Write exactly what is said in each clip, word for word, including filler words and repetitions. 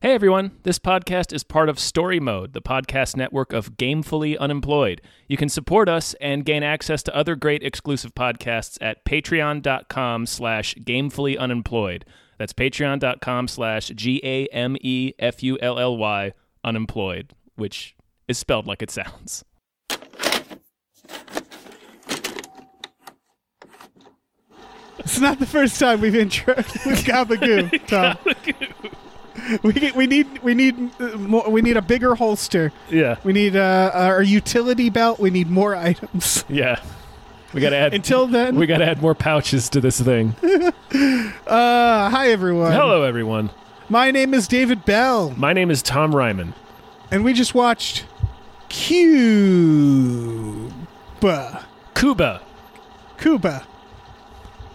Hey everyone, this podcast is part of Story Mode, the podcast network of Gamefully Unemployed. You can support us and gain access to other great exclusive podcasts at patreon.com slash gamefullyunemployed. That's patreon.com slash G A M E F U L L Y unemployed, which is spelled like it sounds. It's not the first time we've introed with Gabagoo, Tom. Gabagoo. We get, we need we need uh, more, we need a bigger holster. Yeah. We need uh, our utility belt. We need more items. Yeah. We gotta add. Until then, we gotta add more pouches to this thing. uh, hi everyone. Hello everyone. My name is David Bell. My name is Tom Ryman. And we just watched Cuba. Cuba. Cuba.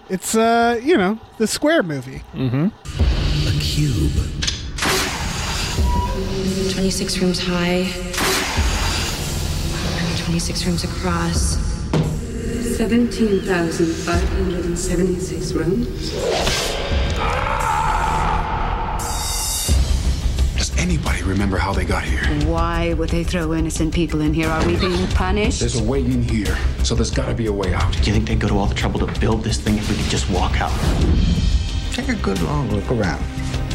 It's uh you know the square movie. Mm-hmm. A cube. twenty-six rooms high, twenty-six rooms across, seventeen thousand five hundred seventy-six rooms. Does anybody remember how they got here? Why would they throw innocent people in here? Are we being punished? There's a way in here, so there's got to be a way out. Do you think they'd go to all the trouble to build this thing if we could just walk out? Take a good long look around.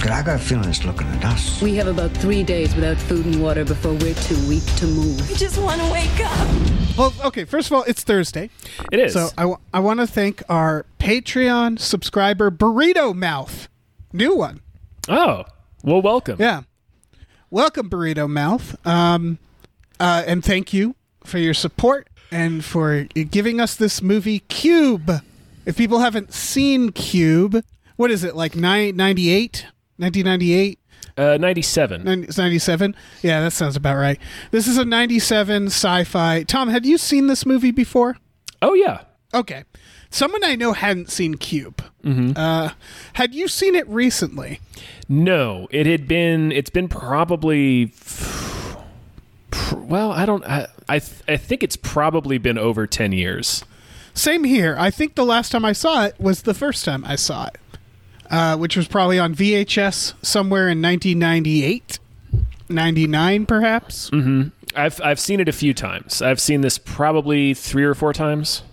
I got a feeling it's looking at us. We have about three days without food and water before we're too weak to move. We just want to wake up. Well, okay, first of all, it's Thursday. It is. So I, w- I want to thank our Patreon subscriber, Burrito Mouth. New one. Oh, well, welcome. Yeah. Welcome, Burrito Mouth. Um, uh, and thank you for your support and for giving us this movie, Cube. If people haven't seen Cube, what is it, like nine ninety-eight? nineteen ninety-eight? Uh, ninety-seven. ninety, ninety-seven? Yeah, that sounds about right. This is a ninety-seven sci-fi. Tom, had you seen this movie before? Oh, yeah. Okay. Someone I know hadn't seen Cube. Mm-hmm. Uh, had you seen it recently? No. It had been, it's been probably, well, I don't, I, I, th- I think it's probably been over ten years. Same here. I think the last time I saw it was the first time I saw it. Uh, which was probably on V H S somewhere in nineteen ninety-eight, ninety-nine perhaps. Mm-hmm. I've I've seen it a few times. I've seen this probably three or four times.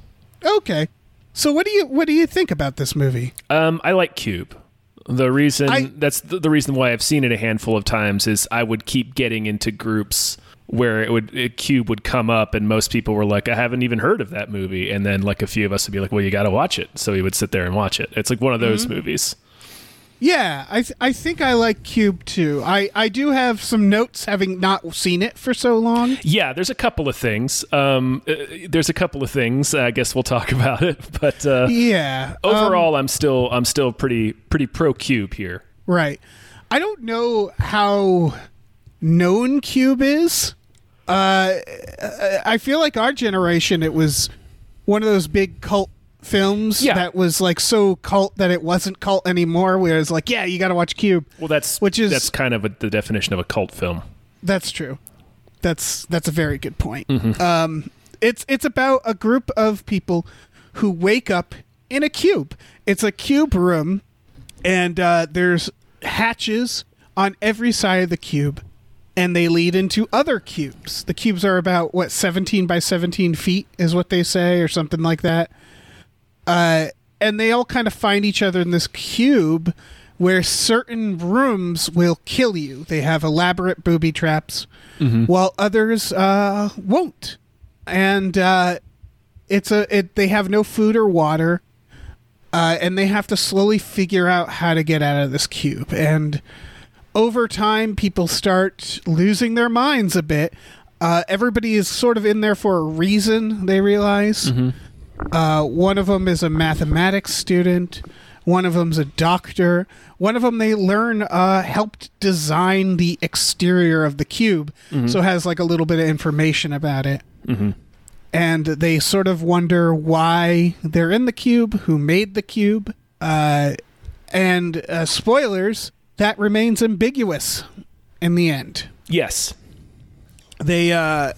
Okay, so what do you what do you think about this movie? Um, I like Cube. The reason I, that's the, the reason why I've seen it a handful of times is I would keep getting into groups where it would it, Cube would come up, and most people were like, I haven't even heard of that movie, and then like a few of us would be like, well, you got to watch it. So we would sit there and watch it. It's like one of those mm-hmm. movies. Yeah, I th- I think I like Cube too. I, I do have some notes having not seen it for so long. Yeah, there's a couple of things. Um, uh, there's a couple of things. I guess we'll talk about it. But uh, yeah, overall, um, I'm still I'm still pretty pretty pro Cube here. Right. I don't know how known Cube is. Uh, I feel like our generation, it was one of those big cult films yeah. that was like so cult that it wasn't cult anymore, where it's like, yeah, you got to watch Cube. Well, that's which is that's kind of a, the definition of a cult film. That's true. That's that's a very good point. Mm-hmm. Um, it's it's about a group of people who wake up in a cube. It's a cube room, and uh, there's hatches on every side of the cube, and they lead into other cubes. The cubes are about what seventeen by seventeen feet is what they say, or something like that. Uh, and they all kind of find each other in this cube where certain rooms will kill you. They have elaborate booby traps, mm-hmm. while others uh, won't. And uh, it's a it, they have no food or water, uh, and they have to slowly figure out how to get out of this cube. And over time, people start losing their minds a bit. Uh, everybody is sort of in there for a reason, they realize. Mm-hmm. Uh, one of them is a mathematics student. One of them's a doctor. One of them they learn uh, helped design the exterior of the cube, mm-hmm. so has like a little bit of information about it. Mm-hmm. And they sort of wonder why they're in the cube, who made the cube, uh, and uh, spoilers, that remains ambiguous in the end. Yes, they uh,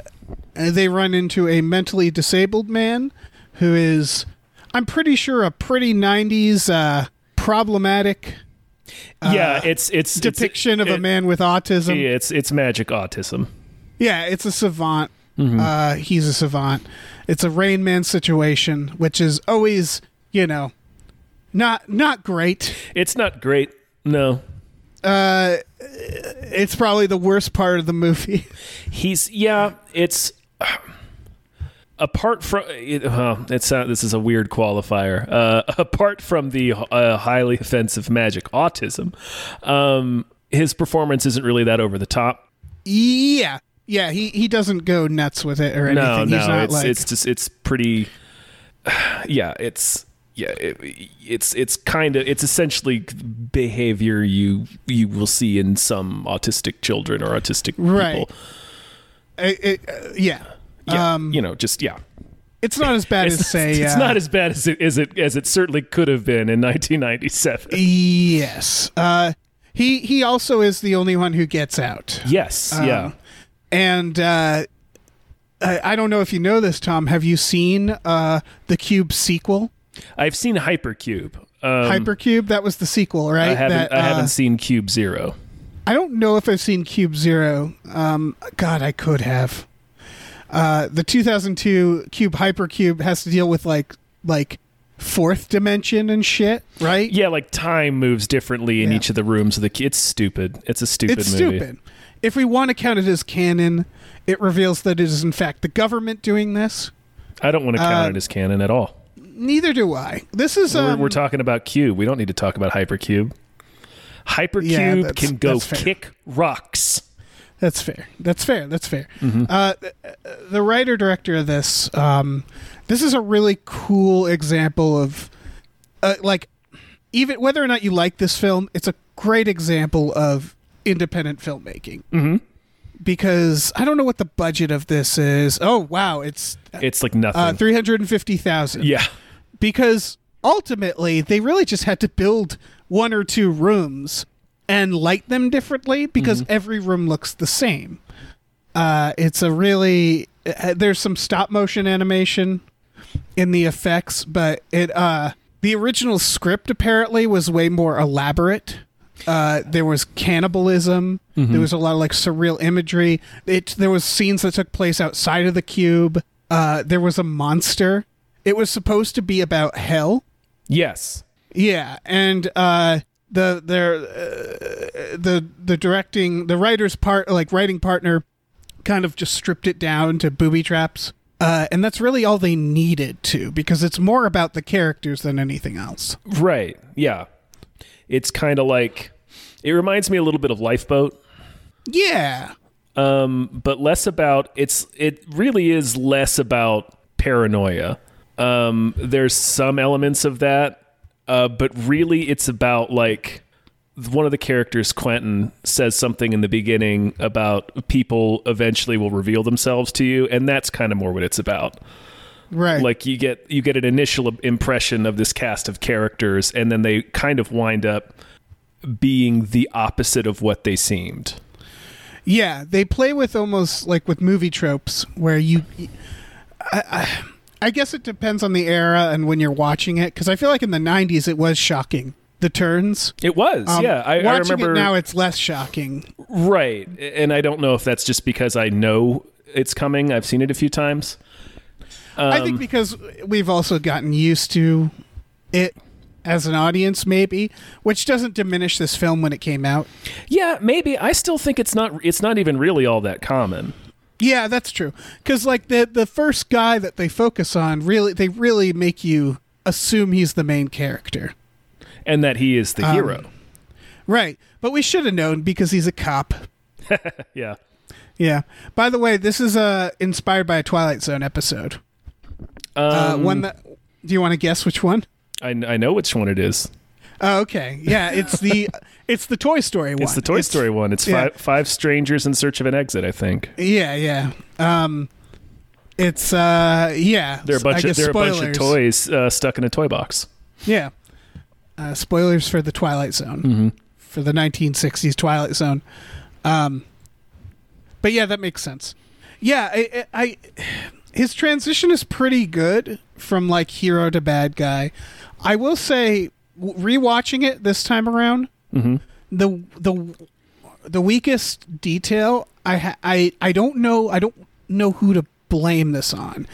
they run into a mentally disabled man. Who is, I'm pretty sure, a pretty nineties uh, problematic yeah, uh, it's it's depiction it's, of it, a man with autism. Yeah, it's it's magic autism. Yeah, it's a savant. Mm-hmm. Uh, he's a savant. It's a Rain Man situation, which is always, you know, not not great. It's not great. No. Uh, it's probably the worst part of the movie. He's yeah. It's apart from uh, it's not, this is a weird qualifier. Uh, apart from the uh, highly offensive magic autism, um, his performance isn't really that over the top. Yeah. Yeah, he, he doesn't go nuts with it or anything. No, no, He's not it's, like... it's just it's pretty. Yeah, it's yeah, it, it's it's kind of it's essentially behavior you you will see in some autistic children or autistic right. people. It, it, uh, yeah, yeah, um, you know, just yeah. It's not as bad it's, as say. It's uh, not as bad as it, as it as it certainly could have been in nineteen ninety-seven. Yes, uh, he he also is the only one who gets out. Yes, um, yeah. And uh, I, I don't know if you know this, Tom. Have you seen uh, the Cube sequel? I've seen Hypercube. Um, Hypercube, that was the sequel, right? I haven't, that, I haven't uh, seen Cube Zero. I don't know if I've seen Cube Zero. Um, God, I could have. Uh, the two thousand two Cube Hypercube has to deal with like like fourth dimension and shit, right? Yeah, like time moves differently in yeah. each of the rooms of the. It's stupid. It's a stupid. It's movie. stupid. If we want to count it as canon, it reveals that it is, in fact, the government doing this. I don't want to count uh, it as canon at all. Neither do I. This is... Um, we're, we're talking about Cube. We don't need to talk about Hypercube. Hypercube yeah, can go kick rocks. That's fair. That's fair. That's fair. Mm-hmm. Uh, the writer-director of this, um, this is a really cool example of, uh, like, even whether or not you like this film, it's a great example of independent filmmaking, mm-hmm. because I don't know what the budget of this is. Oh wow, it's it's like nothing. Uh, Three hundred and fifty thousand. Yeah, because ultimately they really just had to build one or two rooms and light them differently because mm-hmm. every room looks the same. Uh, it's a really uh, there's some stop motion animation in the effects, but it uh, the original script apparently was way more elaborate. Uh, there was cannibalism. Mm-hmm. There was a lot of like surreal imagery. It there was scenes that took place outside of the cube. Uh, there was a monster. It was supposed to be about hell. Yes. Yeah, and uh, the their uh, the the directing the writer's part like writing partner kind of just stripped it down to booby traps, uh, and that's really all they needed to because it's more about the characters than anything else. Right. Yeah. It's kind of like, it reminds me a little bit of Lifeboat. Yeah. Um, but less about, it's it really is less about paranoia. Um, there's some elements of that, uh, but really it's about like, one of the characters, Quentin, says something in the beginning about people eventually will reveal themselves to you, and that's kind of more what it's about. Right. Like you get you get an initial impression of this cast of characters, and then they kind of wind up being the opposite of what they seemed. Yeah, they play with almost like with movie tropes where you... I, I, I guess it depends on the era and when you're watching it, because I feel like in the nineties it was shocking, the turns. It was, um, yeah. I, watching I remember, it now, it's less shocking. Right, and I don't know if that's just because I know it's coming. I've seen it a few times. Um, I think because we've also gotten used to it as an audience, maybe, which doesn't diminish this film when it came out. Yeah, maybe. I still think it's not it's not even really all that common. Yeah, that's true. Because like the the first guy that they focus on, really, they really make you assume he's the main character. And that he is the um, hero. Right. But we should have known because he's a cop. Yeah. Yeah. By the way, this is uh, inspired by a Twilight Zone episode. Um, uh, one that, do you want to guess which one? I, I know which one it is. Oh, okay. Yeah, it's the it's the Toy Story one. It's the Toy it's, Story one. It's yeah. five, five Strangers in Search of an Exit, I think. Yeah, yeah. Um, it's uh, yeah. There are a bunch of there are a bunch of toys uh, stuck in a toy box. Yeah. Uh, spoilers for the Twilight Zone, mm-hmm. for the nineteen sixties Twilight Zone. Um, but yeah, that makes sense. Yeah, I. I, I his transition is pretty good from like hero to bad guy. I will say, rewatching it this time around, Mm-hmm. The the the weakest detail I ha- I I don't know I don't know who to blame this on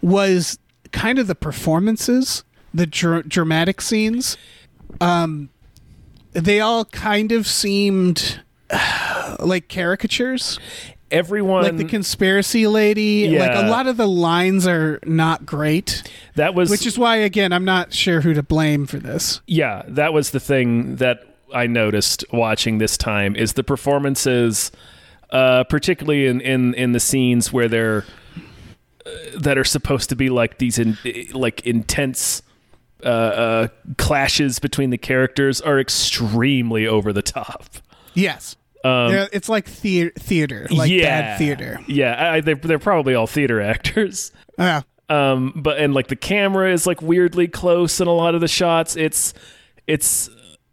was kind of the performances, the dr- dramatic scenes. Um, they all kind of seemed uh, like caricatures. Everyone, like the conspiracy lady, yeah. like a lot of the lines are not great. That was, which is why, again, I'm not sure who to blame for this. Yeah, that was the thing that I noticed watching this time is the performances, uh, particularly in, in, in the scenes where they're uh, that are supposed to be like these in, like intense uh, uh, clashes between the characters are extremely over the top. Yes. Um, it's like theater, theater like yeah, bad theater. Yeah, I, they're, they're probably all theater actors. Yeah. Um, but and like the camera is like weirdly close in a lot of the shots. It's it's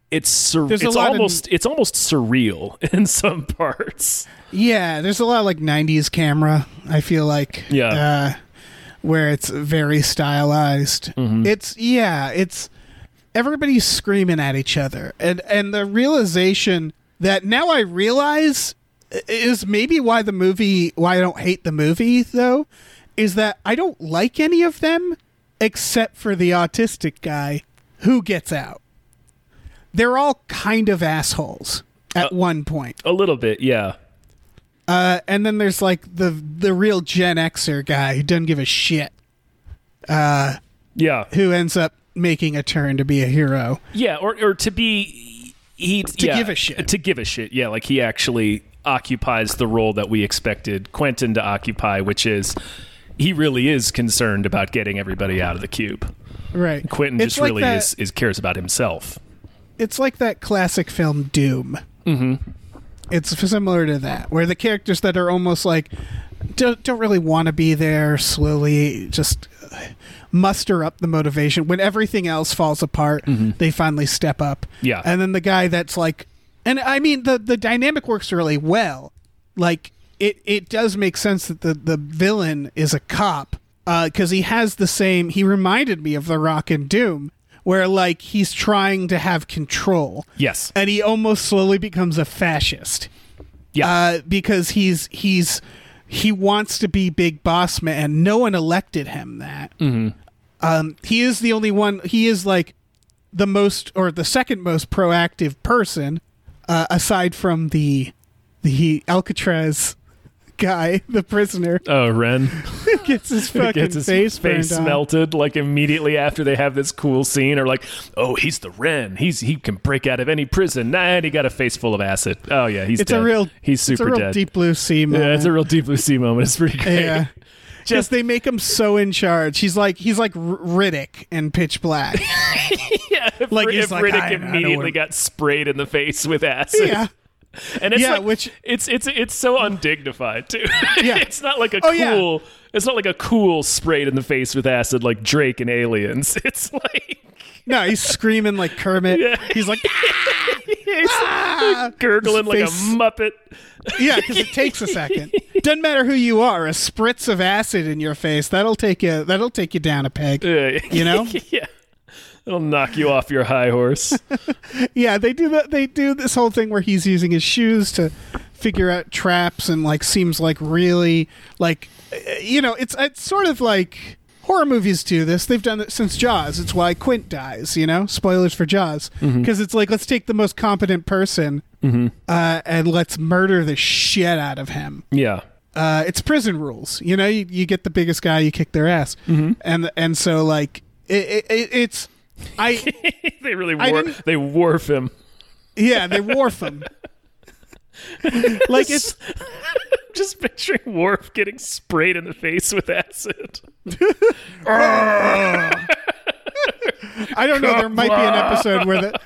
it's sur- it's almost of, it's almost surreal in some parts. Yeah, there's a lot of like nineties camera. I feel like yeah, uh, where it's very stylized. Mm-hmm. It's yeah, it's everybody's screaming at each other, and and the realization. That now I realize is maybe why the movie, why I don't hate the movie, though, is that I don't like any of them except for the autistic guy who gets out. They're all kind of assholes at uh, one point. A little bit, yeah. Uh, and then there's like the the real Gen Xer guy who doesn't give a shit. Uh, yeah. Who ends up making a turn to be a hero. Yeah, or, or to be... He, to yeah, give a shit. To give a shit, yeah. Like, he actually occupies the role that we expected Quentin to occupy, which is he really is concerned about getting everybody out of the cube. Right. Quentin it's just like really that, is, is cares about himself. It's like that classic film Doom. Mm-hmm. It's similar to that, where the characters that are almost like, don't, don't really want to be there, slowly just muster up the motivation. When everything else falls apart, mm-hmm. they finally step up. Yeah. And then the guy that's like... And I mean, the, the dynamic works really well. Like, it, it does make sense that the, the villain is a cop, because uh, he has the same... He reminded me of The Rock in Doom, where, like, he's trying to have control. Yes. And he almost slowly becomes a fascist. Yeah. Uh, because he's he's... He wants to be big boss man. No one elected him that. Mm-hmm. Um, he is the only one. He is like the most or the second most proactive person uh, aside from the the Alcatraz guy, the prisoner. Oh, Ren. gets his fucking gets his face, face melted on. Like immediately after they have this cool scene or like, oh, he's the Ren. He's He can break out of any prison. Nah, and he got a face full of acid. Oh, yeah, he's it's dead. A real, he's super it's a real dead. Deep Blue Sea moment. Yeah, it's a real Deep Blue Sea moment. It's pretty great. Yeah. Just they make him so in charge. He's like he's like Riddick in Pitch Black. yeah, if, like, if like, Riddick immediately got sprayed in the face with acid. Yeah, and it's yeah, like, which it's it's it's so undignified too. Yeah, it's not like a oh, cool. Yeah. It's not like a cool sprayed in the face with acid like Drake in Aliens. It's like no, he's screaming like Kermit. Yeah. He's like. He's ah! gurgling like a Muppet. Yeah, because it takes a second. Doesn't matter who you are. A spritz of acid in your face that'll take you. That'll take you down a peg. Uh, you know. Yeah, it'll knock you off your high horse. yeah, they do that. They do this whole thing where he's using his shoes to figure out traps and like seems like really like you know it's it's sort of like horror movies do this. They've done it since Jaws. It's why Quint dies, you know? Spoilers for Jaws. Because mm-hmm. it's like, let's take the most competent person mm-hmm. uh, and let's murder the shit out of him. Yeah. Uh, it's prison rules. You know, you, you get the biggest guy, you kick their ass. Mm-hmm. And and so, like, it, it, it's... I They really war- They Worf him. Yeah, they Worf him. like, it's... Just picturing Worf getting sprayed in the face with acid. I don't know. There might be an episode where that.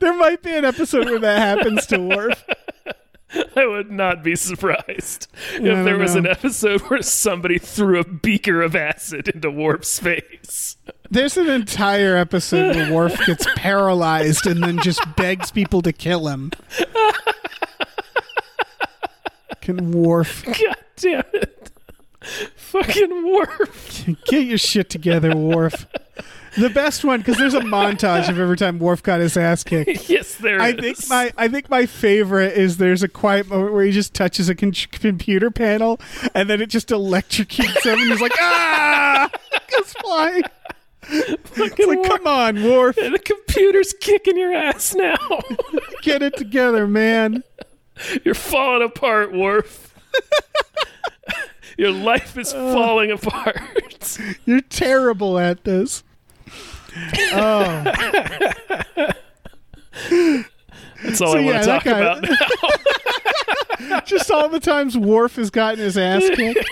there might be an episode where that happens to Worf. I would not be surprised if there know. was an episode where somebody threw a beaker of acid into Worf's face. There's an entire episode where Worf gets paralyzed and then just begs people to kill him. Fucking Worf. God damn it. Fucking Worf. Get your shit together, Worf. The best one, because there's a montage of every time Worf got his ass kicked. Yes, there I is. I think my I think my favorite is there's a quiet moment where he just touches a con- computer panel and then it just electrocutes him and he's like, ah, goes flying. It's like, Worf. Come on, Worf. The computer's kicking your ass now. Get it together, man. You're falling apart, Worf. Your life is uh, falling apart. You're terrible at this. Oh. That's all so, I yeah, want to talk guy, about now. Just all the times Worf has gotten his ass kicked.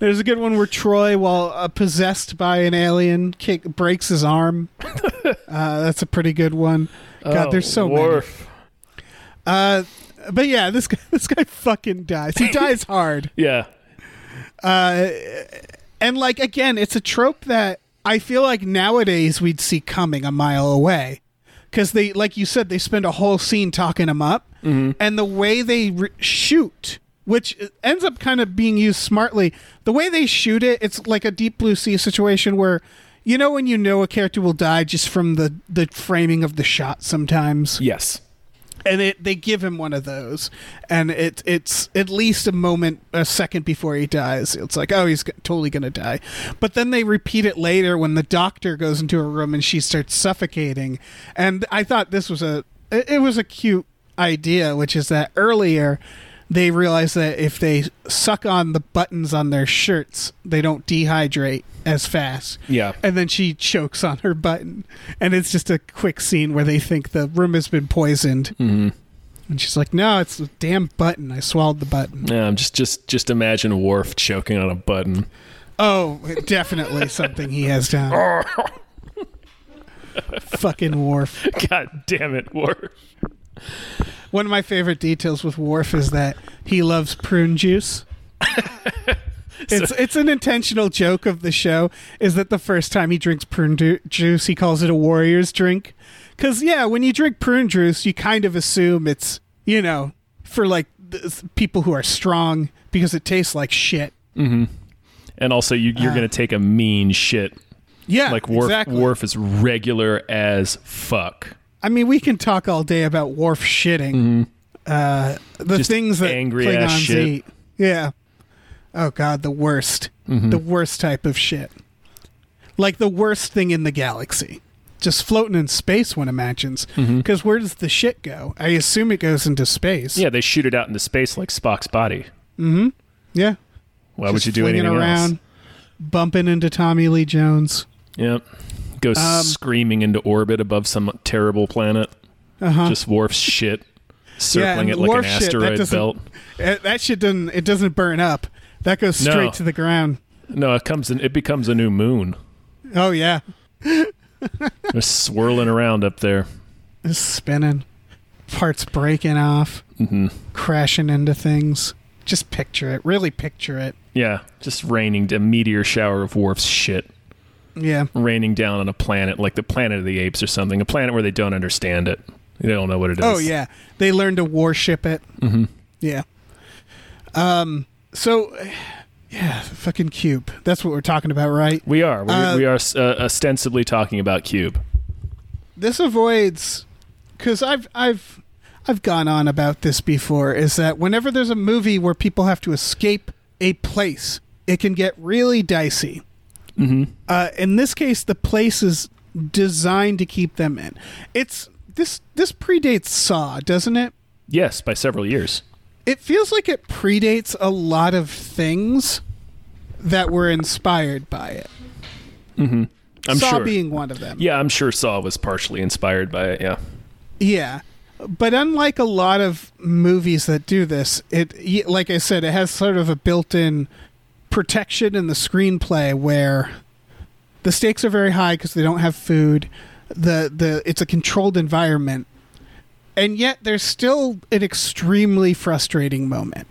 There's a good one where Troy, while uh, possessed by an alien, kick, breaks his arm. Uh, that's a pretty good one. God, oh, there's so Worf. many. Uh, but yeah, this guy, this guy fucking dies. He dies hard. Yeah. Uh, and like, again, it's a trope that I feel like nowadays we'd see coming a mile away. Because they, like you said, they spend a whole scene talking him up. Mm-hmm. And the way they re- shoot... which ends up kind of being used smartly. The way they shoot it, it's like a Deep Blue Sea situation where, you know, when you know a character will die just from the, the framing of the shot sometimes. Yes. And it, they give him one of those. And it it's at least a moment, a second before he dies. It's like, oh, he's g- totally going to die. But then they repeat it later when the doctor goes into a room and she starts suffocating. And I thought this was a, it was a cute idea, which is that earlier... they realize that if they suck on the buttons on their shirts, they don't dehydrate as fast. Yeah. And then she chokes on her button. And it's just a quick scene where they think the room has been poisoned. Mm-hmm. And she's like, no, it's the damn button. I swallowed the button. Yeah, just, just, just imagine Worf choking on a button. Oh, definitely something he has done. Fucking Worf. God damn it, Worf. One of my favorite details with Worf is that he loves prune juice. It's so, it's an intentional joke of the show is that the first time he drinks prune du- juice, he calls it a warrior's drink. Because, yeah, when you drink prune juice, you kind of assume it's, you know, for, like, th- people who are strong because it tastes like shit. Mm-hmm. And also, you, you're uh, going to take a mean shit. Yeah, like Worf, exactly. Worf is regular as fuck. I mean, we can talk all day about Worf shitting. Mm-hmm. Uh, the Just things that angry Klingons ass shit. eat. Yeah. Oh, God, the worst. Mm-hmm. The worst type of shit. Like the worst thing in the galaxy. Just floating in space, one imagines. Because mm-hmm. where does the shit go? I assume it goes into space. Yeah, they shoot it out into space like Spock's body. Mm-hmm. Yeah. Why Just would you do anything around, else? Bumping into Tommy Lee Jones. Yep. Go um, screaming into orbit above some terrible planet. Uh-huh. Just Worf's shit, circling yeah, it like Worf an asteroid shit, that belt. That shit doesn't. It doesn't burn up. That goes straight no. to the ground. No, it comes. In, it becomes a new moon. Oh yeah, they're swirling around up there. It's spinning, parts breaking off, mm-hmm. crashing into things. Just picture it. Really picture it. Yeah, just raining a meteor shower of Worf's shit. Yeah, raining down on a planet like the Planet of the Apes or something, a planet where they don't understand it. They don't know what it is. Oh yeah, they learn to worship it. Mm-hmm. Yeah. Um. So, yeah, fucking Cube. That's what we're talking about, right? We are. We, uh, we are uh, ostensibly talking about Cube. This avoids, because I've I've I've gone on about this before. Is that whenever there's a movie where people have to escape a place, it can get really dicey. Mm-hmm. Uh, in this case, the place is designed to keep them in. It's this. This predates Saw, doesn't it? Yes, by several years. It feels like it predates a lot of things that were inspired by it. Mm-hmm. I'm Saw sure. being one of them. Yeah, I'm sure Saw was partially inspired by it. Yeah. Yeah, but unlike a lot of movies that do this, it like I said, it has sort of a built-in protection in the screenplay where the stakes are very high because they don't have food. The the it's a controlled environment, and yet there's still an extremely frustrating moment.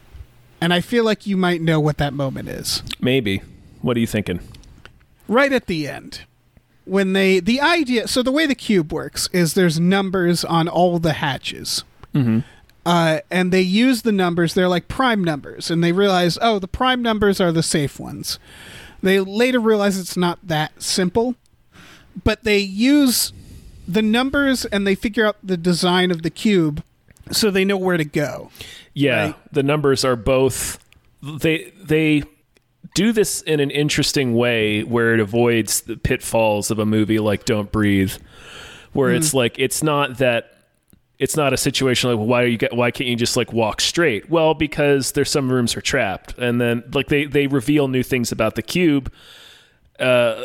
And I feel like you might know what that moment is. Maybe. What are you thinking? Right at the end, when they the idea. So the way the cube works is there's numbers on all the hatches. Mm-hmm. Uh, and they use the numbers. They're like prime numbers. And they realize, oh, the prime numbers are the safe ones. They later realize it's not that simple. but they use the numbers and they figure out the design of the cube so they know where to go. Yeah, right? The numbers are both... They they do this in an interesting way where it avoids the pitfalls of a movie like Don't Breathe, where mm-hmm. it's like, it's not that... It's not a situation like, well, why are you get, why can't you just like walk straight? Well, because there's some rooms are trapped, and then like they, they reveal new things about the cube, uh,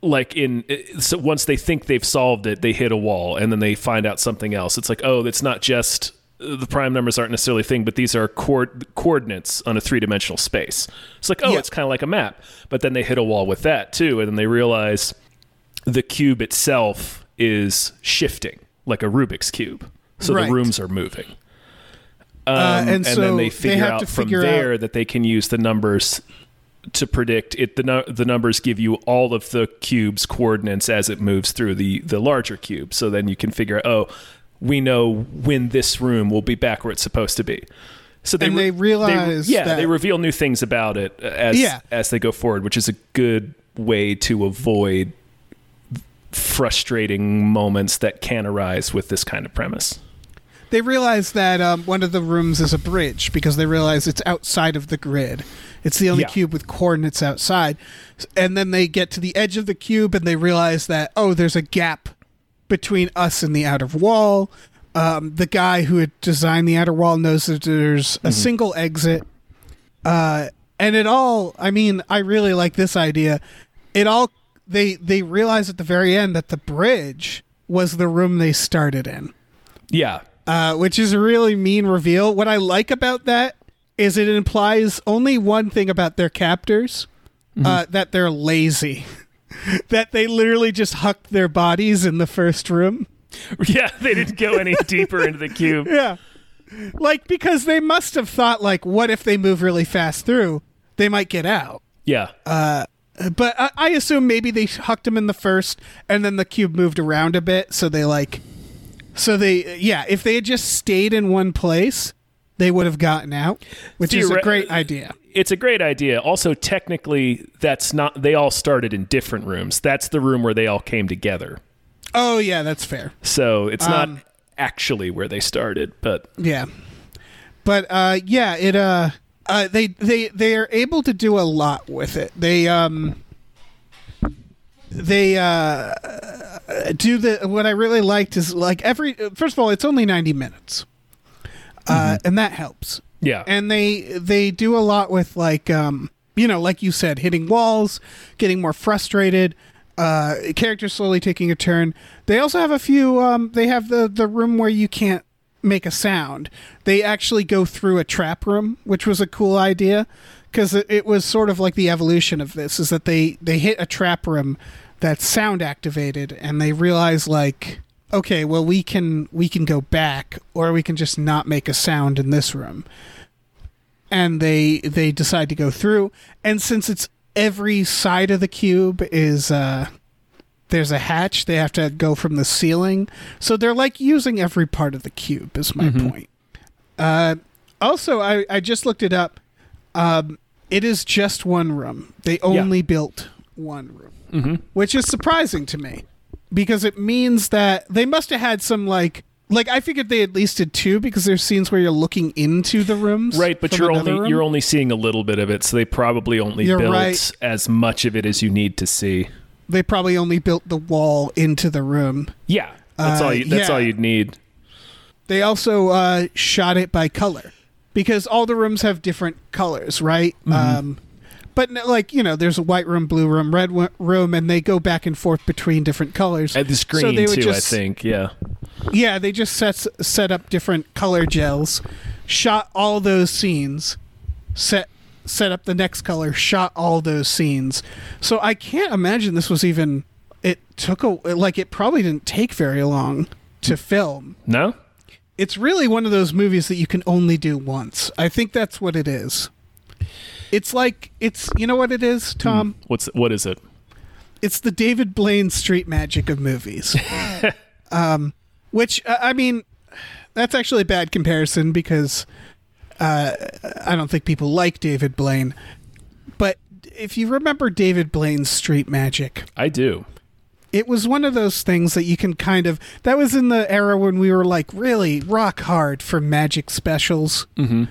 like in so once they think they've solved it, they hit a wall, and then they find out something else. It's like, oh, it's not just the prime numbers aren't necessarily a thing, but these are coord coordinates on a three dimensional space. It's like, oh, yeah. It's kind of like a map, but then they hit a wall with that too, and then they realize the cube itself is shifting. Like a Rubik's Cube. So right. The rooms are moving. Um, uh, and, and so then they figure they have out to figure from there out... that they can use the numbers to predict it. The, no the numbers give you all of the cube's coordinates as it moves through the, the larger cube. So then you can figure out, oh, we know when this room will be back where it's supposed to be. So they, and re they realize they, Yeah, that... they reveal new things about it as yeah. as they go forward, which is a good way to avoid frustrating moments that can arise with this kind of premise. They realize that um, one of the rooms is a bridge because they realize it's outside of the grid. It's the only yeah. cube with coordinates outside. And then they get to the edge of the cube and they realize that, oh, there's a gap between us and the outer wall. Um, the guy who had designed the outer wall knows that there's mm-hmm. a single exit. Uh, and it all, I mean, I really like this idea. It all They they realize at the very end that the bridge was the room they started in. Yeah. Uh, which is a really mean reveal. What I like about that is it implies only one thing about their captors, mm-hmm. uh, that they're lazy. That they literally just hucked their bodies in the first room. Yeah, they didn't go any deeper into the cube. Yeah. Like, because they must have thought, like, what if they move really fast through? They might get out. Yeah. Uh But I assume maybe they hucked him in the first, and then the cube moved around a bit, so they like... So they... Yeah, if they had just stayed in one place, they would have gotten out, which Theor- is a great idea. It's a great idea. Also, technically, that's not... They all started in different rooms. That's the room where they all came together. Oh, yeah, that's fair. So it's not um, actually where they started, but... Yeah. But, uh, yeah, it... uh. Uh, they they they are able to do a lot with it. They um they uh do the what I really liked is like every first of all it's only ninety minutes, uh, mm-hmm. and that helps. Yeah, and they they do a lot with like um you know like you said hitting walls, getting more frustrated, uh, characters slowly taking a turn. They also have a few um they have the the room where you can't make a sound. They actually go through a trap room, which was a cool idea because it was sort of like the evolution of this is that they they hit a trap room that's sound activated and they realize like, okay, well we can we can go back or we can just not make a sound in this room, and they they decide to go through, and since it's every side of the cube is uh there's a hatch. They have to go from the ceiling. So they're like using every part of the cube is my mm-hmm. point. Uh, also, I, I just looked it up. Um, it is just one room. They only yeah. built one room, mm-hmm. which is surprising to me because it means that they must have had some like, like I figured they at least did two because there's scenes where you're looking into the rooms. Right. But you're only, room. you're only seeing a little bit of it. So they probably only you're built right. as much of it as you need to see. They probably only built the wall into the room. Yeah, that's uh, all. You, that's yeah. all you'd need. They also uh, shot it by color because all the rooms have different colors, right? Mm-hmm. Um, but no, like you know, there's a white room, blue room, red room, and they go back and forth between different colors. And the green so they too, just, I think. Yeah. Yeah, they just set set up different color gels, shot all those scenes, set. set up the next color, shot all those scenes. So I can't imagine this was even, it took a, like it probably didn't take very long to film. No? It's really one of those movies that you can only do once. I think that's what it is. It's like, it's, you know what it is, Tom? Hmm. What's, what is it? It's the David Blaine street magic of movies. um, which, uh, I mean, that's actually a bad comparison because Uh, I don't think people like David Blaine, but if you remember David Blaine's street magic, I do. it was one of those things that you can kind of, that was in the era when we were like really rock hard for magic specials. Mm-hmm.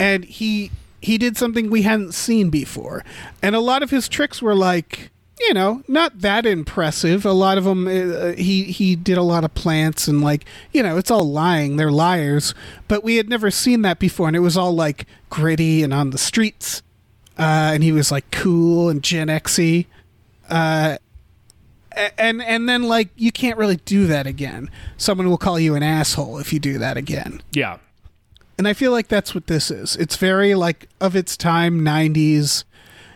And he he did something we hadn't seen before. And a lot of his tricks were like, you know, not that impressive. A lot of them, uh, he, he did a lot of plants and like, you know, it's all lying. They're liars. But we had never seen that before. And it was all like gritty and on the streets. Uh, and he was like cool and Gen X-y. Uh, and, and then like, you can't really do that again. Someone will call you an asshole if you do that again. Yeah. And I feel like that's what this is. It's very like of its time, nineties.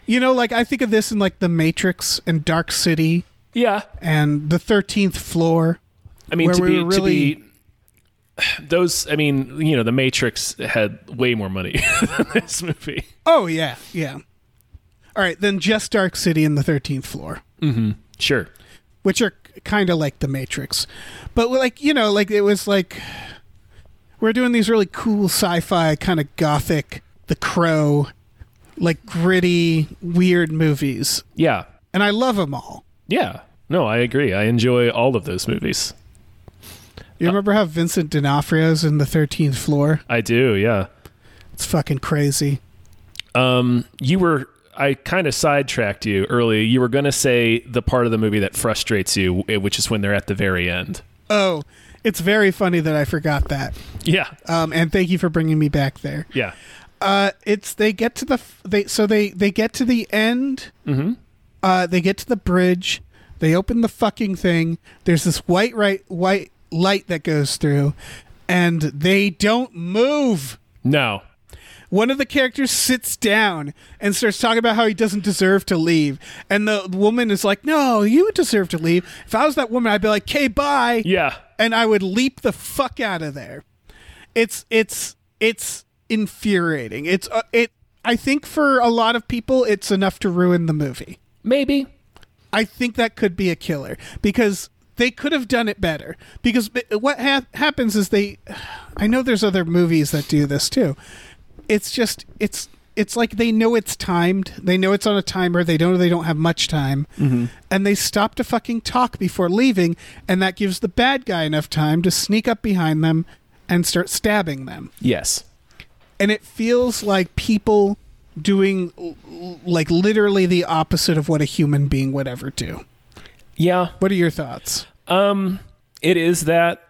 You know, like I think of this in like The Matrix and Dark City. Yeah. And The thirteenth Floor. I mean, to be, really... to be those, I mean, you know, The Matrix had way more money than this movie. Oh, yeah. Yeah. All right. Then just Dark City and The thirteenth Floor. Mm-hmm. Sure. Which are kind of like The Matrix. But like, you know, like it was like... we're doing these really cool sci-fi kind of gothic, The Crow, like gritty, weird movies. Yeah. And I love them all. Yeah. No, I agree. I enjoy all of those movies. You uh, remember how Vincent D'Onofrio's in The thirteenth Floor? I do, yeah. It's fucking crazy. Um, you were... I kind of sidetracked you early. You were going to say the part of the movie that frustrates you, which is when they're at the very end. Oh, it's very funny that I forgot that. Yeah. Um, and thank you for bringing me back there. Yeah. Uh, it's they get to the they so they they get to the end. Mm-hmm. Uh, they get to the bridge. They open the fucking thing. There's this white right white light that goes through, and they don't move. No. One of the characters sits down and starts talking about how he doesn't deserve to leave. And the woman is like, no, you deserve to leave. If I was that woman, I'd be like, okay, bye. Yeah. And I would leap the fuck out of there. It's, it's, it's infuriating. It's, uh, it, I think for a lot of people, it's enough to ruin the movie. Maybe. I think that could be a killer because they could have done it better. Because what ha- happens is they, I know there's other movies that do this too. It's just, it's it's like they know it's timed. They know it's on a timer. They don't they don't have much time. Mm-hmm. And they stop to fucking talk before leaving. And that gives the bad guy enough time to sneak up behind them and start stabbing them. Yes. And it feels like people doing like literally the opposite of what a human being would ever do. Yeah. What are your thoughts? Um, it is that.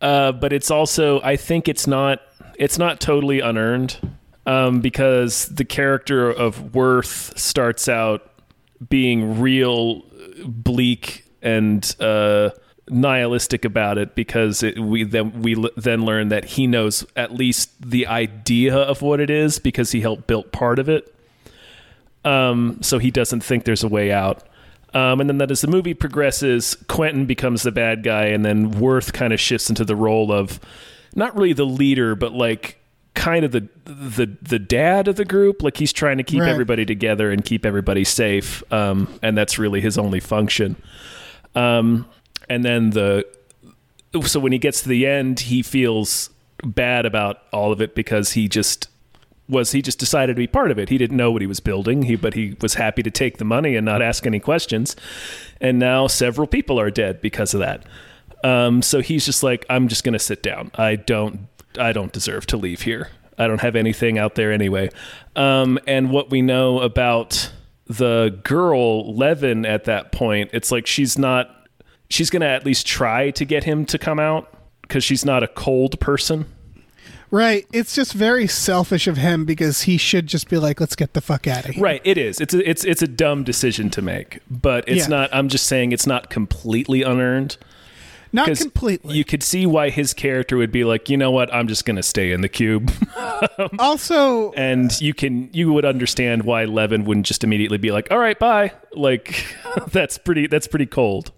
Uh, but it's also, I think it's not. It's not totally unearned um, because the character of Worth starts out being real bleak and uh, nihilistic about it because it, we then we then learn that he knows at least the idea of what it is because he helped build part of it. Um, so he doesn't think there's a way out. Um, and then that as the movie progresses, Quentin becomes the bad guy and then Worth kind of shifts into the role of not really the leader, but like kind of the the the dad of the group. Like he's trying to keep right. everybody together and keep everybody safe. Um, and that's really his only function. Um, and then the so when he gets to the end, he feels bad about all of it because he just was he just decided to be part of it. He didn't know what he was building, he but he was happy to take the money and not ask any questions. And now several people are dead because of that. Um, so he's just like, I'm just going to sit down. I don't, I don't deserve to leave here. I don't have anything out there anyway. Um, and what we know about the girl Levin at that point, it's like, she's not, she's going to at least try to get him to come out because she's not a cold person. Right. It's just very selfish of him because he should just be like, let's get the fuck out of here. Right. It is. It's a, it's, it's a dumb decision to make, but it's yeah. not, I'm just saying it's not completely unearned. Not completely. You could see why his character would be like, you know what, I'm just going to stay in the cube. Also, and you can you would understand why Levin wouldn't just immediately be like, all right, bye. Like that's pretty that's pretty cold.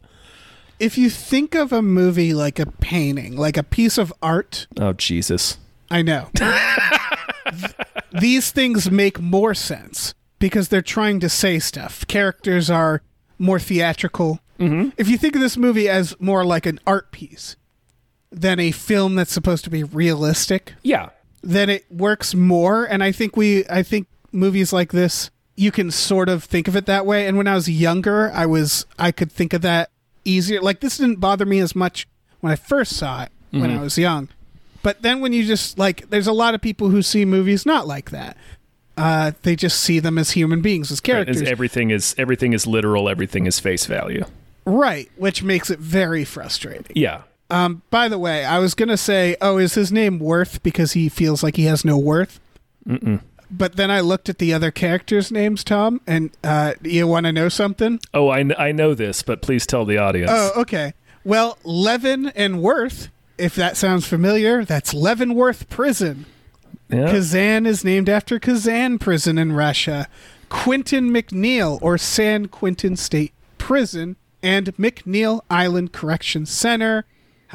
If you think of a movie like a painting, like a piece of art. Oh, Jesus. I know. Th- these things make more sense because they're trying to say stuff. Characters are more theatrical. Mm-hmm. If you think of this movie as more like an art piece than a film that's supposed to be realistic, yeah, then it works more. And I think we, I think movies like this you can sort of think of it that way. And when I was younger, I was I could think of that easier. Like, this didn't bother me as much when I first saw it, mm-hmm. when I was young. But then when you just, like, there's a lot of people who see movies not like that. Uh, they just see them as human beings, as characters. Right, everything is everything is literal. Everything is face value. Right, which makes it very frustrating. Yeah. Um, by the way, I was going to say, oh, is his name Worth because he feels like he has no worth? Mm-mm. But then I looked at the other characters' names, Tom, and uh, you want to know something? Oh, I, I know this, but please tell the audience. Oh, okay. Well, Levin and Worth, if that sounds familiar, that's Leavenworth Prison. Yeah. Kazan is named after Kazan Prison in Russia. Quentin McNeil, or San Quentin State Prison, and McNeil Island Correction Center.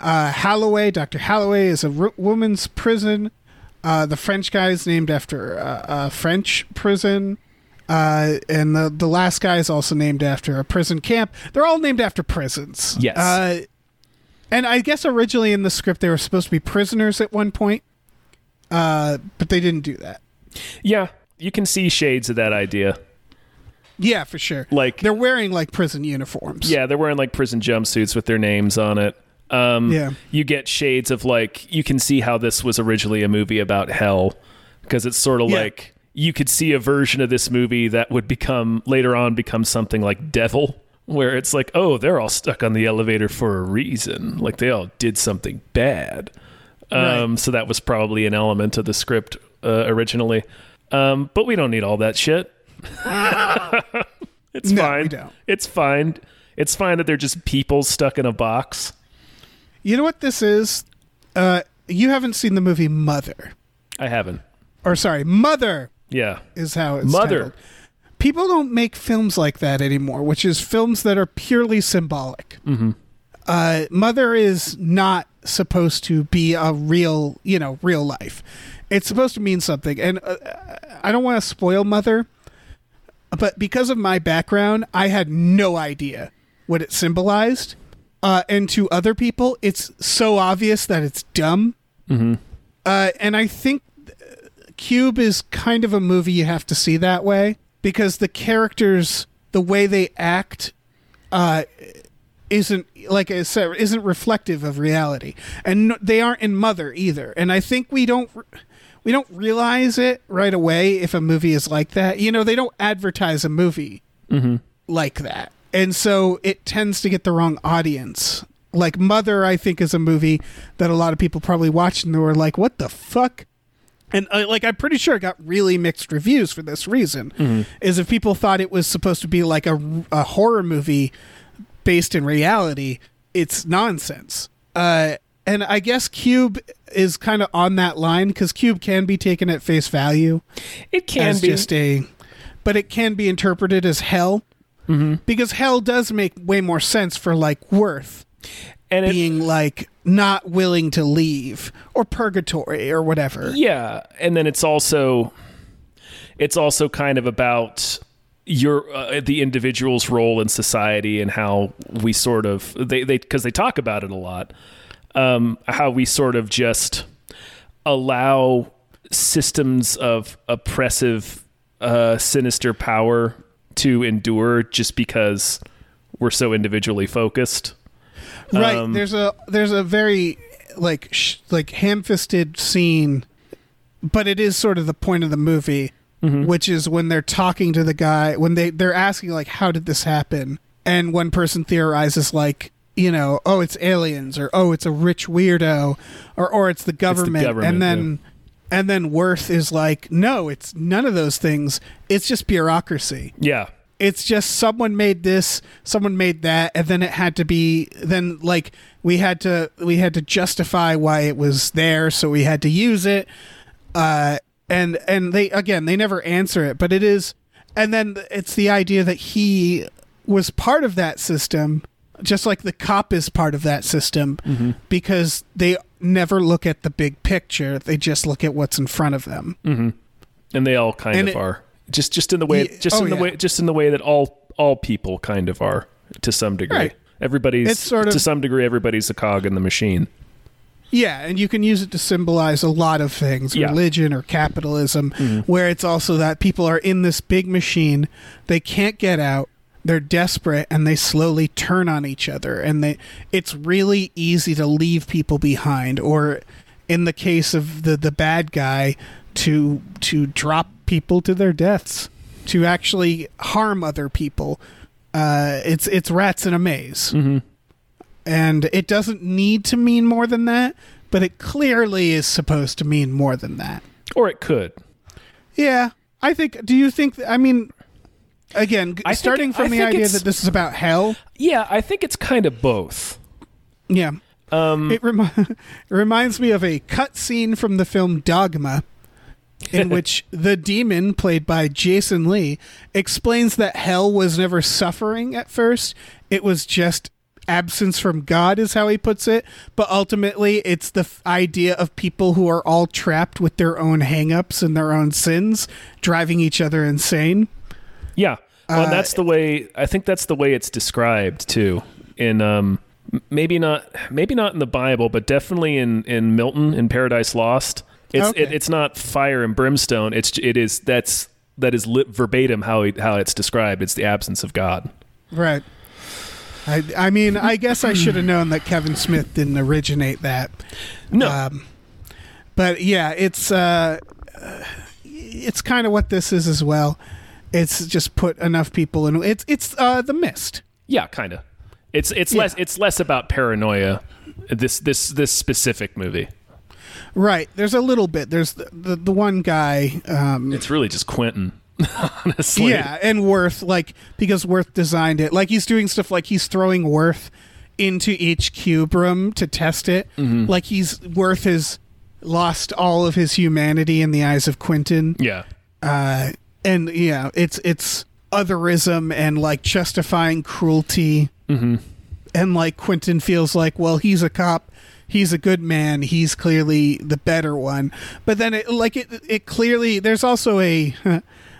Uh, Holloway, Doctor Holloway, is a r- woman's prison. Uh, the French guy is named after uh, a French prison. Uh, and the, the last guy is also named after a prison camp. They're all named after prisons. Yes. Uh, and I guess originally in the script they were supposed to be prisoners at one point. Uh, but they didn't do that. Yeah, you can see shades of that idea. Yeah, for sure. Like, they're wearing like prison uniforms. Yeah, they're wearing like prison jumpsuits with their names on it. Um, yeah. You get shades of, like, you can see how this was originally a movie about hell, because it's sort of yeah. like you could see a version of this movie that would become later on become something like Devil, where it's like, oh, they're all stuck on the elevator for a reason. Like, they all did something bad. Um, right. So that was probably an element of the script uh, originally. Um, but we don't need all that shit. It's no, fine. We don't. It's fine. It's fine that they're just people stuck in a box. You know what this is? Uh, you haven't seen the movie Mother. I haven't. Or sorry, Mother. Yeah. Is how it's Mother. Titled. People don't make films like that anymore, which is films that are purely symbolic. Mm-hmm. Uh, Mother is not supposed to be a real, you know, real life. It's supposed to mean something. And uh, I don't want to spoil Mother, but because of my background, I had no idea what it symbolized. Uh, and to other people, it's so obvious that it's dumb. Mm-hmm. Uh, and I think Cube is kind of a movie you have to see that way, because the characters, the way they act, uh, isn't, like I said, isn't reflective of reality. And no, they aren't in Mother either. And I think we don't we don't realize it right away if a movie is like that. You know, they don't advertise a movie mm-hmm. like that. And so it tends to get the wrong audience. Like, Mother, I think, is a movie that a lot of people probably watched and they were like, what the fuck? And, uh, like, I'm pretty sure it got really mixed reviews for this reason, mm-hmm. is if people thought it was supposed to be, like, a, a horror movie based in reality, it's nonsense. Uh, and I guess Cube is kind of on that line, because Cube can be taken at face value. It can as be. Just a, but it can be interpreted as hell. Mm-hmm. Because hell does make way more sense for, like, Worth and it, being, like, not willing to leave, or purgatory or whatever. Yeah, and then it's also it's also kind of about your uh, the individual's role in society, and how we sort of they they because they talk about it a lot, um, how we sort of just allow systems of oppressive, uh, sinister power to endure just because we're so individually focused. Right. Um, there's a there's a very like sh- like ham-fisted scene, but it is sort of the point of the movie, mm-hmm. which is when they're talking to the guy, when they they're asking, like, how did this happen? And one person theorizes, like, you know, oh, it's aliens, or oh, it's a rich weirdo, or or it's the government, it's the government and then yeah. And then Worth is like, no, it's none of those things. It's just bureaucracy. Yeah. It's just someone made this, someone made that, and then it had to be, then, like, we had to we had to justify why it was there, so we had to use it. Uh, and and they, again, they never answer it, but it is, and then it's the idea that he was part of that system, just like the cop is part of that system, mm-hmm. because they never look at the big picture. They just look at what's in front of them. Mm-hmm. And they all kind and of it, are just, just in the way, just oh, in the yeah. way, just in the way that all, all people kind of are to some degree. Right. Everybody's sort of, to some degree, everybody's a cog in the machine. Yeah, and you can use it to symbolize a lot of things, yeah. religion or capitalism, mm-hmm. where it's also that people are in this big machine, they can't get out, they're desperate, and they slowly turn on each other, and they it's really easy to leave people behind, or in the case of the, the bad guy, to to drop people to their deaths, to actually harm other people. Uh, it's it's rats in a maze. Mm-hmm. And it doesn't need to mean more than that, but it clearly is supposed to mean more than that. Or it could. Yeah. I think, do you think, I mean, again, I starting think, from I the idea that this is about hell. Yeah, I think it's kind of both. Yeah. Um, it, rem- it reminds me of a cut scene from the film Dogma, in which the demon, played by Jason Lee, explains that hell was never suffering at first. It was just absence from God, is how he puts it, but ultimately it's the f- idea of people who are all trapped with their own hang-ups and their own sins, driving each other insane. Yeah, well, uh, that's the way I think that's the way it's described too. In um, maybe not, maybe not in the Bible, but definitely in, in Milton in Paradise Lost. It's okay. it, it's not fire and brimstone. It's it is that's that is li- verbatim how it, how it's described. It's the absence of God. Right. I, I mean, I guess I should have known that Kevin Smith didn't originate that. No, um, but yeah, it's uh, it's kind of what this is as well. It's just put enough people in. It's it's uh, The Mist. Yeah, kind of. It's it's yeah. less it's less about paranoia. This this this specific movie. Right. There's a little bit. There's the the, the one guy. Um, it's really just Quentin. Honestly. Yeah, and Worf, like, because Worf designed it. Like, he's doing stuff like he's throwing Worf into each cube room to test it. Mm-hmm. Like, he's Worf has lost all of his humanity in the eyes of Quentin. Yeah. Uh, and, yeah, it's it's otherism and, like, justifying cruelty. Mm-hmm. And, like, Quentin feels like, well, he's a cop. He's a good man. He's clearly the better one. But then, it, like, it, it clearly... There's also a...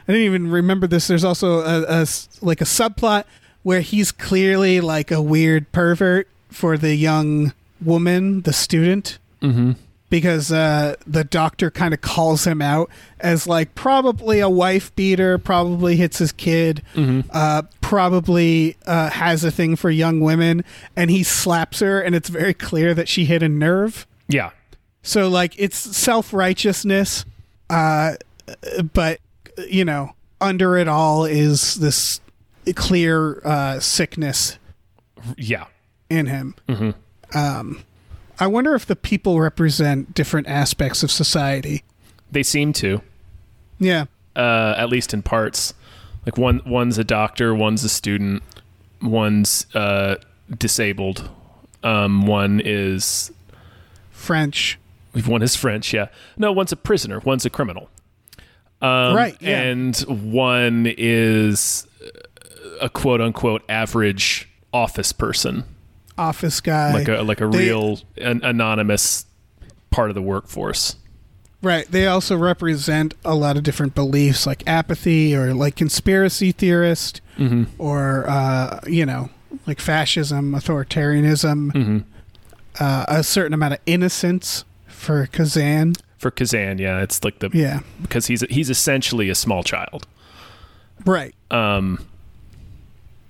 I didn't even remember this. There's also a, a like a subplot where he's clearly like a weird pervert for the young woman, the student, mm-hmm. because uh, the doctor kind of calls him out as like probably a wife beater, probably hits his kid, mm-hmm. uh, probably uh, has a thing for young women, and he slaps her, and it's very clear that she hit a nerve. Yeah. So like it's self-righteousness, uh, but. You know, under it all is this clear uh, sickness. Yeah, in him. Mm-hmm. Um, I wonder if the people represent different aspects of society. They seem to. Yeah. Uh, at least in parts. Like one, one's a doctor, one's a student, one's uh, disabled, um, one is French. One is French. Yeah. No, one's a prisoner. One's a criminal. Um, right, yeah. And one is a quote unquote average office person, office guy, like a like a they, real an anonymous part of the workforce. Right. They also represent a lot of different beliefs, like apathy or like conspiracy theorist, mm-hmm. or uh, you know, like fascism, authoritarianism, mm-hmm. uh, a certain amount of innocence for Kazan. For Kazan, yeah, it's like the yeah because he's he's essentially a small child, right? Um,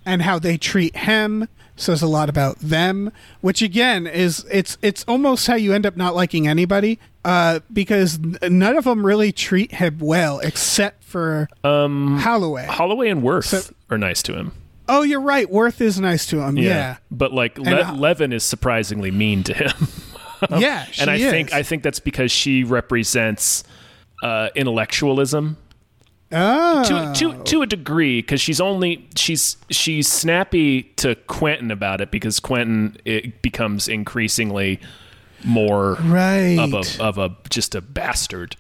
and how they treat him says a lot about them, which again is it's it's almost how you end up not liking anybody, uh, because none of them really treat him well except for um, Holloway. Holloway and Worth so, are nice to him. Oh, you're right. Worth is nice to him. Yeah, yeah. But like Le- and, uh, Levin is surprisingly mean to him. Yeah, she and I is. think I think that's because she represents uh, intellectualism oh. to to to a degree, because she's only she's she's snappy to Quentin about it because Quentin it becomes increasingly more right. of a of a just a bastard.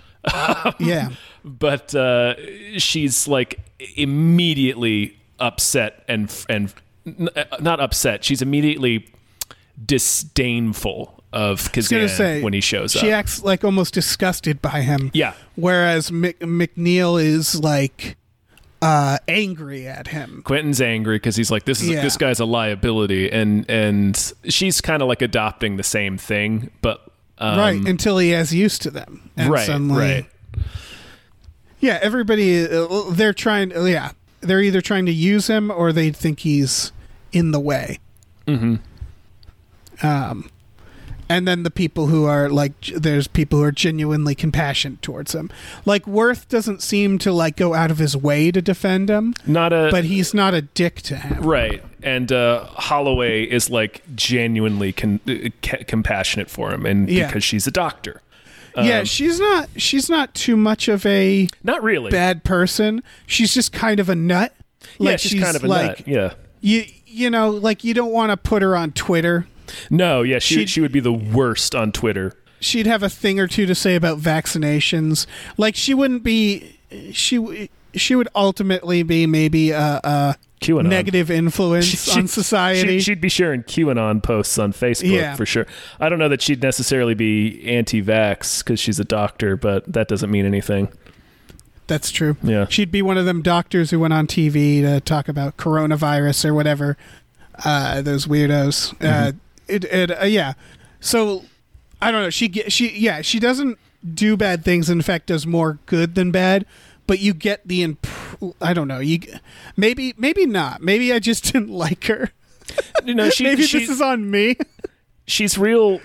Yeah, but uh, she's like immediately upset and and not upset. She's immediately disdainful of Kazan say, when he shows up. She acts like almost disgusted by him. Yeah. Whereas Mc- McNeil is like uh, angry at him. Quentin's angry because he's like, this is yeah. this guy's a liability. And and she's kind of like adopting the same thing, but Um, right, until he has used to them. And right, suddenly, right. Yeah, everybody, they're trying, yeah, they're either trying to use him or they think he's in the way. Mm-hmm. Um, and then the people who are like, there's people who are genuinely compassionate towards him. Like Worth doesn't seem to like go out of his way to defend him. Not a, but he's not a dick to him. Right. And uh, Holloway is like genuinely con- c- compassionate for him, and yeah. because she's a doctor. Um, yeah, she's not. She's not too much of a not really bad person. She's just kind of a nut. Like, yeah, she's, she's kind of a like, nut. Yeah. You you know, like, you don't want to put her on Twitter. No, yeah, she she'd, she would be the worst on Twitter. She'd have a thing or two to say about vaccinations. Like, she wouldn't be she she would ultimately be maybe a, a negative influence she, she, on society. She, she'd be sharing QAnon posts on Facebook yeah. for sure. I don't know that she'd necessarily be anti-vax because she's a doctor, but that doesn't mean anything. That's true. Yeah, she'd be one of them doctors who went on T V to talk about coronavirus or whatever. Uh, those weirdos. Mm-hmm. Uh, it, it, uh, yeah. So I don't know. She she yeah. She doesn't do bad things. In fact, does more good than bad. But you get the imp- I don't know. You maybe maybe not. Maybe I just didn't like her. You know, she, maybe she, this is on me. She's real.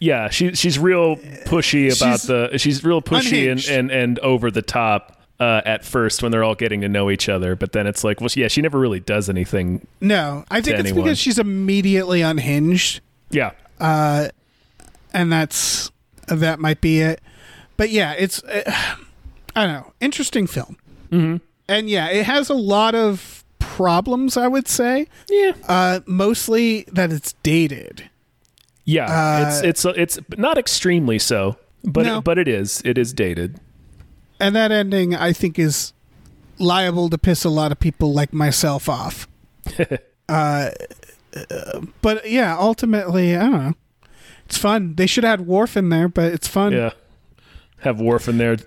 Yeah, she she's real pushy about she's the. She's real pushy and, and, and over the top. Uh, at first when they're all getting to know each other, but then it's like, well, yeah, she never really does anything. No, I think it's anyone. Because she's immediately unhinged. Yeah. Uh, and that's, that might be it. But yeah, it's, uh, I don't know, interesting film. Mm-hmm. And yeah, it has a lot of problems, I would say. Yeah. Uh, mostly that it's dated. Yeah. Uh, it's, it's, it's not extremely so, but, no. it, but it is, it is dated. And that ending, I think, is liable to piss a lot of people like myself off. uh, uh, but yeah, ultimately, I don't know. It's fun. They should have had Worf in there, but it's fun. Yeah, have Worf in there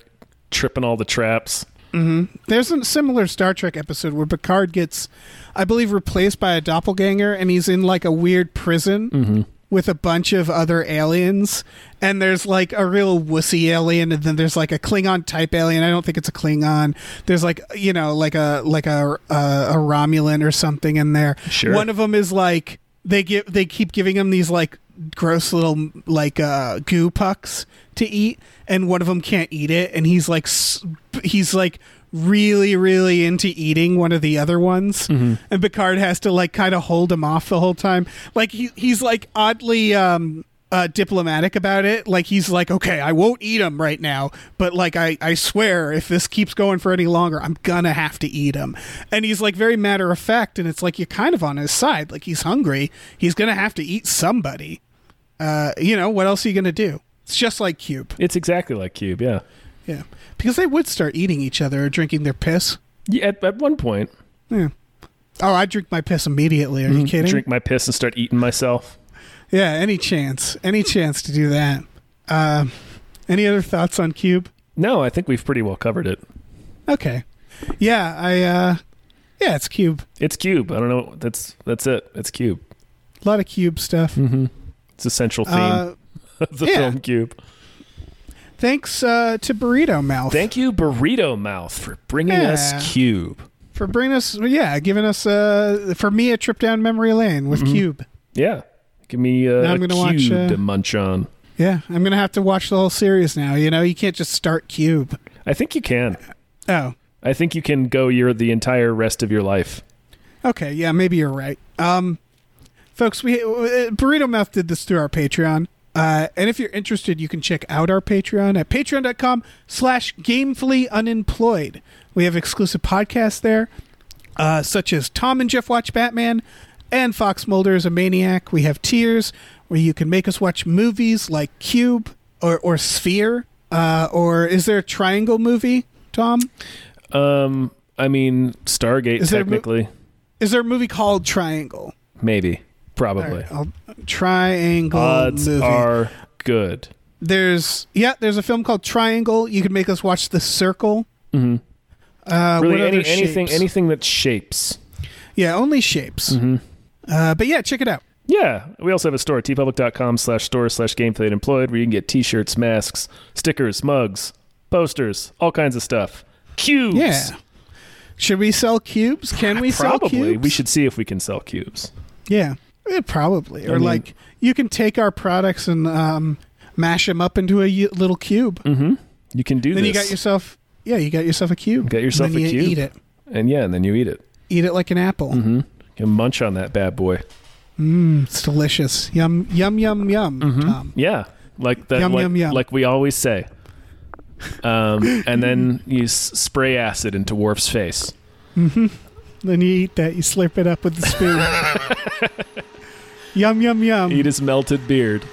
tripping all the traps. Mm-hmm. There's a similar Star Trek episode where Picard gets, I believe, replaced by a doppelganger, and he's in like a weird prison. Mm-hmm. With a bunch of other aliens, and there's like a real wussy alien, and then there's like a Klingon type alien. I don't think it's a Klingon. There's like, you know, like a like a a, a Romulan or something in there. Sure. One of them is like they give they keep giving him these like gross little like uh, goo pucks to eat, and one of them can't eat it, and he's like he's like. really really into eating one of the other ones. Mm-hmm. And Picard has to like kind of hold him off the whole time. Like he he's like oddly um uh diplomatic about it. Like he's like, okay, I won't eat him right now, but like I I swear if this keeps going for any longer, I'm gonna have to eat him. And he's like very matter of fact, and it's like you're kind of on his side. Like he's hungry, he's gonna have to eat somebody. Uh you know, what else are you gonna do? It's just like Cube. It's exactly like Cube. Yeah. Yeah, because they would start eating each other or drinking their piss. Yeah, at, at one point. Yeah. Oh, I drink my piss immediately. Are mm, you kidding? Drink my piss and start eating myself. Yeah, any chance. Any chance to do that. Uh, any other thoughts on Cube? No, I think we've pretty well covered it. Okay. Yeah, I. Uh, yeah, it's Cube. It's Cube. I don't know. That's that's it. It's Cube. A lot of Cube stuff. Mm-hmm. It's a central theme uh, of the yeah. film Cube. Thanks uh, to Burrito Mouth. Thank you, Burrito Mouth, for bringing yeah. us Cube. For bringing us, yeah, giving us, uh, for me, a trip down memory lane with mm-hmm. Cube. Yeah. Give me uh, a Cube watch, uh, to munch on. Yeah, I'm going to have to watch the whole series now. You know, you can't just start Cube. I think you can. Oh. I think you can go your the entire rest of your life. Okay, yeah, maybe you're right. Um, folks, we uh, Burrito Mouth did this through our Patreon. Uh, and if you're interested, you can check out our Patreon at patreon.com slash gamefully unemployed. We have exclusive podcasts there, uh, such as Tom and Jeff Watch Batman and Fox Mulder is a Maniac. We have tiers where you can make us watch movies like Cube or, or Sphere. Uh, or is there a triangle movie, Tom? Um, I mean, Stargate, is technically. Mo- is there a movie called Triangle? Maybe. Probably. Right, Triangle Odds movie. Are good. There's yeah, there's a film called Triangle. You can make us watch The Circle. Mm-hmm. Uh, really, any, anything anything that shapes. Yeah, only shapes. Mm-hmm. Uh, but yeah, check it out. Yeah. We also have a store at t public dot com slash store slash gamefully unemployed where you can get t-shirts, masks, stickers, mugs, posters, all kinds of stuff. Cubes. Yeah. Should we sell cubes? Can we sell cubes? Probably. We should see if we can sell cubes. Yeah. Yeah, probably. Or I mean, like you can take our products and um, mash them up into a little cube. Mm-hmm. You can do then this. Then you got yourself, yeah, you got yourself a cube. Got yourself and then a you cube. Eat it. And yeah, and then you eat it. Eat it like an apple. Mm-hmm. You can munch on that bad boy. Mmm, it's delicious. Yum, yum, yum, yum. Mm-hmm. Tom. Yeah, like that. Yum, like, yum, yum. Like we always say. Um, and then you s- spray acid into Worf's face. Mm-hmm. Then you eat that. You slurp it up with the spoon. Yum, yum, yum. Eat his melted beard.